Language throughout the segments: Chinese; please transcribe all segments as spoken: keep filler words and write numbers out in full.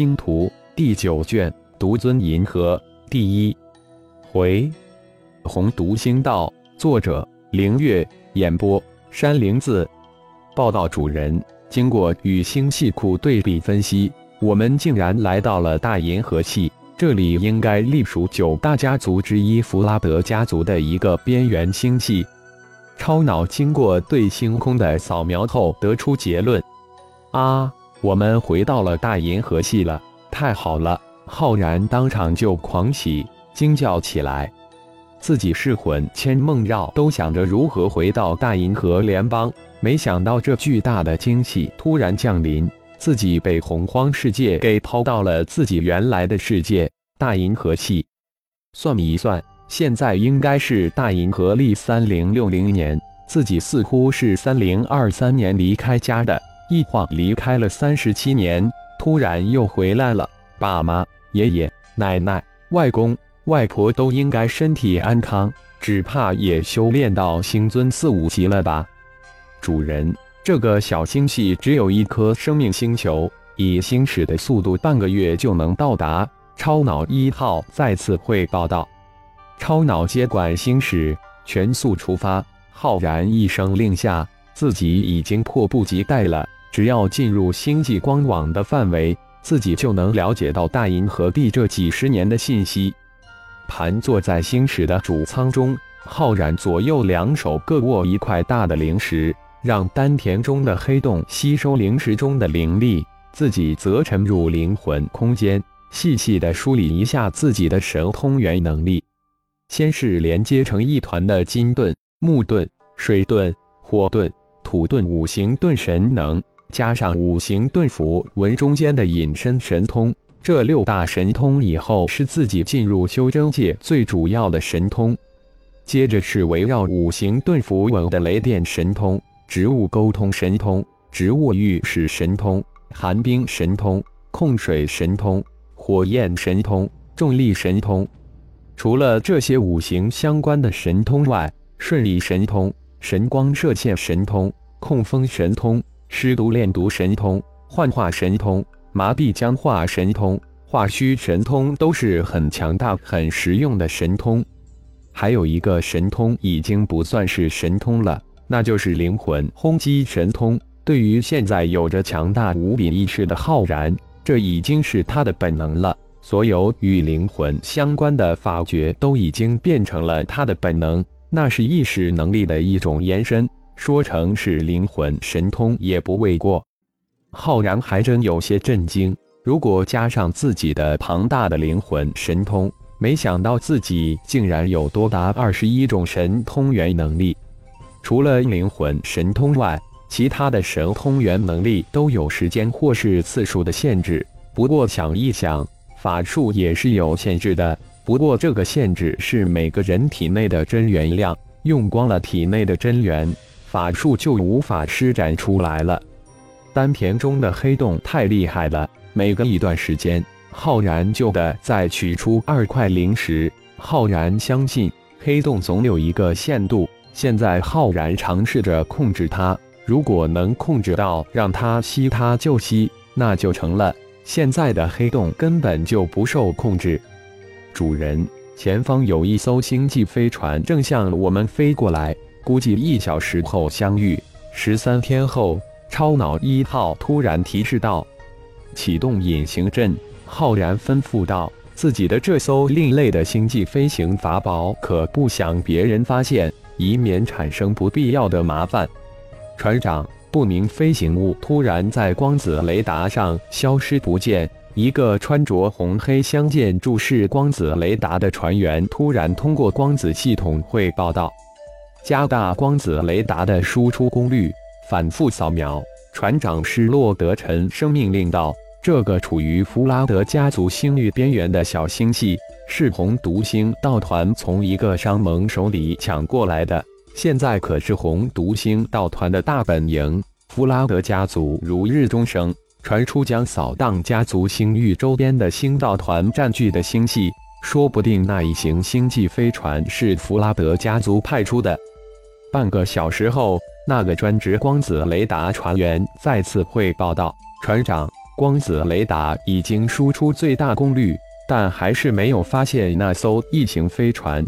星图》第九卷独尊银河第一回，红独星道，作者凌月，演播山灵子。报道主人，经过与星系库对比分析，我们竟然来到了大银河系，这里应该隶属九大家族之一弗拉德家族的一个边缘星系。超脑经过对星空的扫描后得出结论：啊，我们回到了大银河系了，太好了！浩然当场就狂喜惊叫起来，自己是魂牵梦绕，都想着如何回到大银河联邦，没想到这巨大的惊喜突然降临，自己被洪荒世界给抛到了自己原来的世界——大银河系。算一算，现在应该是大银河历三零六零年，自己似乎是三零二三年离开家的，一晃离开了三十七年，突然又回来了。爸妈、爷爷、奶奶、外公、外婆都应该身体安康，只怕也修炼到星尊四五级了吧？主人，这个小星系只有一颗生命星球，以星矢的速度半个月就能到达。超脑一号再次汇报道。超脑接管星矢，全速出发。浩然一声令下，自己已经迫不及待了。只要进入星际光网的范围，自己就能了解到大银河地这几十年的信息。盘坐在星矢的主舱中，浩然左右两手各握一块大的灵石，让丹田中的黑洞吸收灵石中的灵力，自己则沉入灵魂空间，细细地梳理一下自己的神通元能力。先是连接成一团的金盾、木盾、水盾、火盾、土盾五行盾神能，加上五行盾符文中间的隐身神通，这六大神通以后是自己进入修真界最主要的神通。接着是围绕五行盾符文的雷电神通、植物沟通神通、植物御史神通、寒冰神通、控水神通、火焰神通、重力神通。除了这些五行相关的神通外，顺力神通、神光射线神通、控风神通、尸毒炼毒神通、幻化神通、麻痹僵化神通、化虚神通都是很强大很实用的神通。还有一个神通已经不算是神通了，那就是灵魂轰击神通。对于现在有着强大无比意识的浩然，这已经是他的本能了。所有与灵魂相关的法诀都已经变成了他的本能，那是意识能力的一种延伸，说成是灵魂神通也不为过。浩然还真有些震惊，如果加上自己的庞大的灵魂神通，没想到自己竟然有多达二十一种神通元能力。除了灵魂神通外，其他的神通元能力都有时间或是次数的限制，不过想一想，法术也是有限制的，不过这个限制是每个人体内的真元量，用光了体内的真元，法术就无法施展出来了。丹田中的黑洞太厉害了，每隔一段时间，浩然就得再取出二块灵石。浩然相信黑洞总有一个限度，现在浩然尝试着控制它，如果能控制到让它吸它就吸，那就成了。现在的黑洞根本就不受控制。主人，前方有一艘星际飞船正向我们飞过来，估计一小时后相遇。十三天后，超脑一号突然提示道。启动隐形阵，浩然吩咐道，自己的这艘另类的星际飞行法宝可不想别人发现，以免产生不必要的麻烦。船长，不明飞行物突然在光子雷达上消失不见，一个穿着红黑相间注视光子雷达的船员突然通过光子系统汇报道。加大光子雷达的输出功率，反复扫描。船长施洛德沉声命令道，这个处于弗拉德家族星域边缘的小星系，是红独星道团从一个商盟手里抢过来的。现在可是红独星道团的大本营，弗拉德家族如日中升，传出将扫荡家族星域周边的星道团占据的星系，说不定那一型星际飞船是弗拉德家族派出的。半个小时后，那个专职光子雷达船员再次汇报道，船长，光子雷达已经输出最大功率，但还是没有发现那艘异形飞船。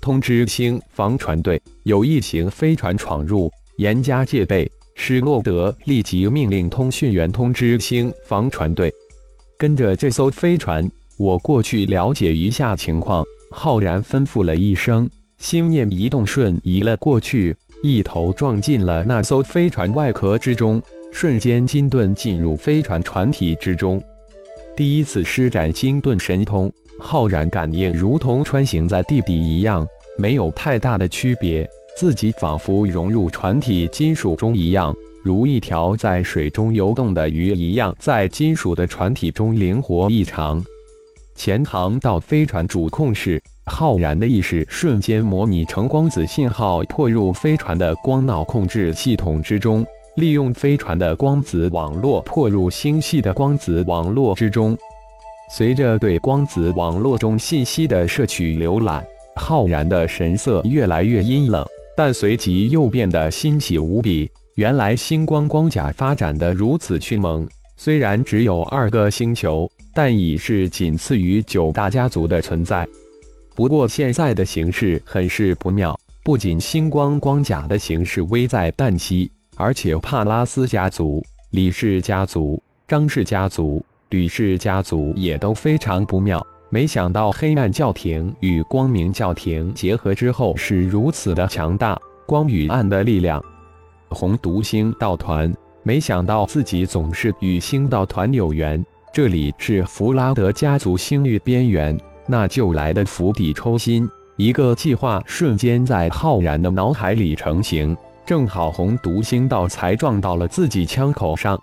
通知星防船队，有异形飞船闯入，严加戒备。施洛德立即命令通讯员通知星防船队，跟着这艘飞船，我过去了解一下情况。浩然吩咐了一声，心念一动，瞬移了过去，一头撞进了那艘飞船外壳之中，瞬间金盾进入飞船船体之中。第一次施展金盾神通，浩然感应如同穿行在地底一样，没有太大的区别，自己仿佛融入船体金属中一样，如一条在水中游动的鱼一样，在金属的船体中灵活异常。前航到飞船主控室，浩然的意识瞬间模拟成光子信号破入飞船的光脑控制系统之中，利用飞船的光子网络破入星系的光子网络之中。随着对光子网络中信息的摄取浏览，浩然的神色越来越阴冷，但随即又变得欣喜无比。原来星光光甲发展得如此迅猛，虽然只有二个星球，但已是仅次于九大家族的存在。不过现在的形势很是不妙，不仅星光光甲的形势危在旦夕，而且帕拉斯家族、李氏家族、张氏家族、吕氏家族也都非常不妙。没想到黑暗教廷与光明教廷结合之后是如此的强大，光与暗的力量。红毒星道团，没想到自己总是与星道团有缘。这里是弗拉德家族星域边缘，那就来的釜底抽薪。一个计划瞬间在浩然的脑海里成型，正好红毒星道才撞到了自己枪口上。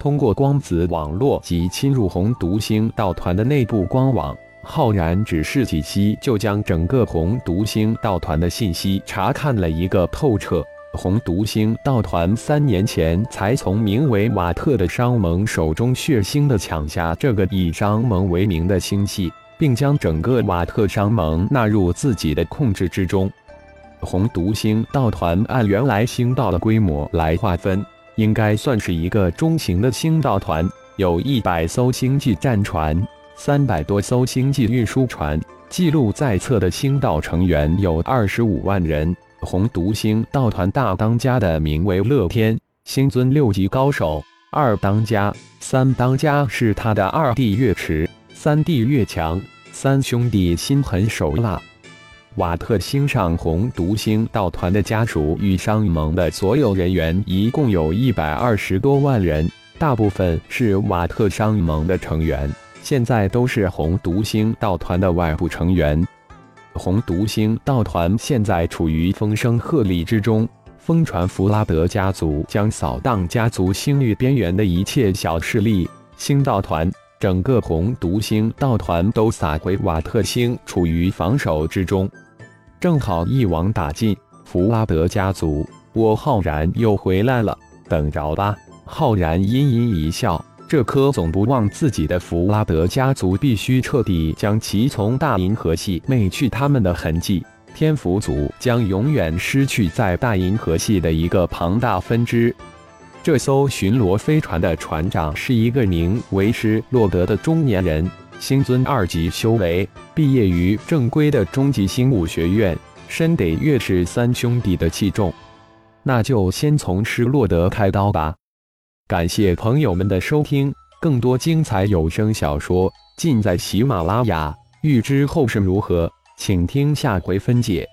通过光子网络及侵入红毒星道团的内部光网，浩然只是几息就将整个红毒星道团的信息查看了一个透彻。红毒星道团三年前才从名为瓦特的商盟手中血腥地抢下这个以商盟为名的星系，并将整个瓦特商盟纳入自己的控制之中。红毒星道团按原来星道的规模来划分，应该算是一个中型的星道团，有一百艘星际战船，三百多艘星际运输船，记录在册的星道成员有二十五万人。红毒星道团大当家的名为乐天，星尊六级高手；二当家、三当家是他的二弟岳池，三弟岳强，三兄弟心狠手辣。瓦特星上红毒星道团的家属与商盟的所有人员一共有一百二十多万人，大部分是瓦特商盟的成员，现在都是红毒星道团的外部成员。红毒星道团现在处于风声鹤唳之中，风传弗拉德家族将扫荡家族星域边缘的一切小势力，星道团整个红毒星道团都撒回瓦特星，处于防守之中。正好一网打尽弗拉德家族，我浩然又回来了，等着吧。浩然阴阴一笑，这颗总不忘自己的弗拉德家族必须彻底将其从大银河系灭去他们的痕迹，天府族将永远失去在大银河系的一个庞大分支。这艘巡逻飞船的船长是一个名为施洛德的中年人，星尊二级修为，毕业于正规的中级星武学院，深得岳氏三兄弟的器重。那就先从施洛德开刀吧。感谢朋友们的收听，更多精彩有声小说尽在喜马拉雅，欲知后事如何，请听下回分解。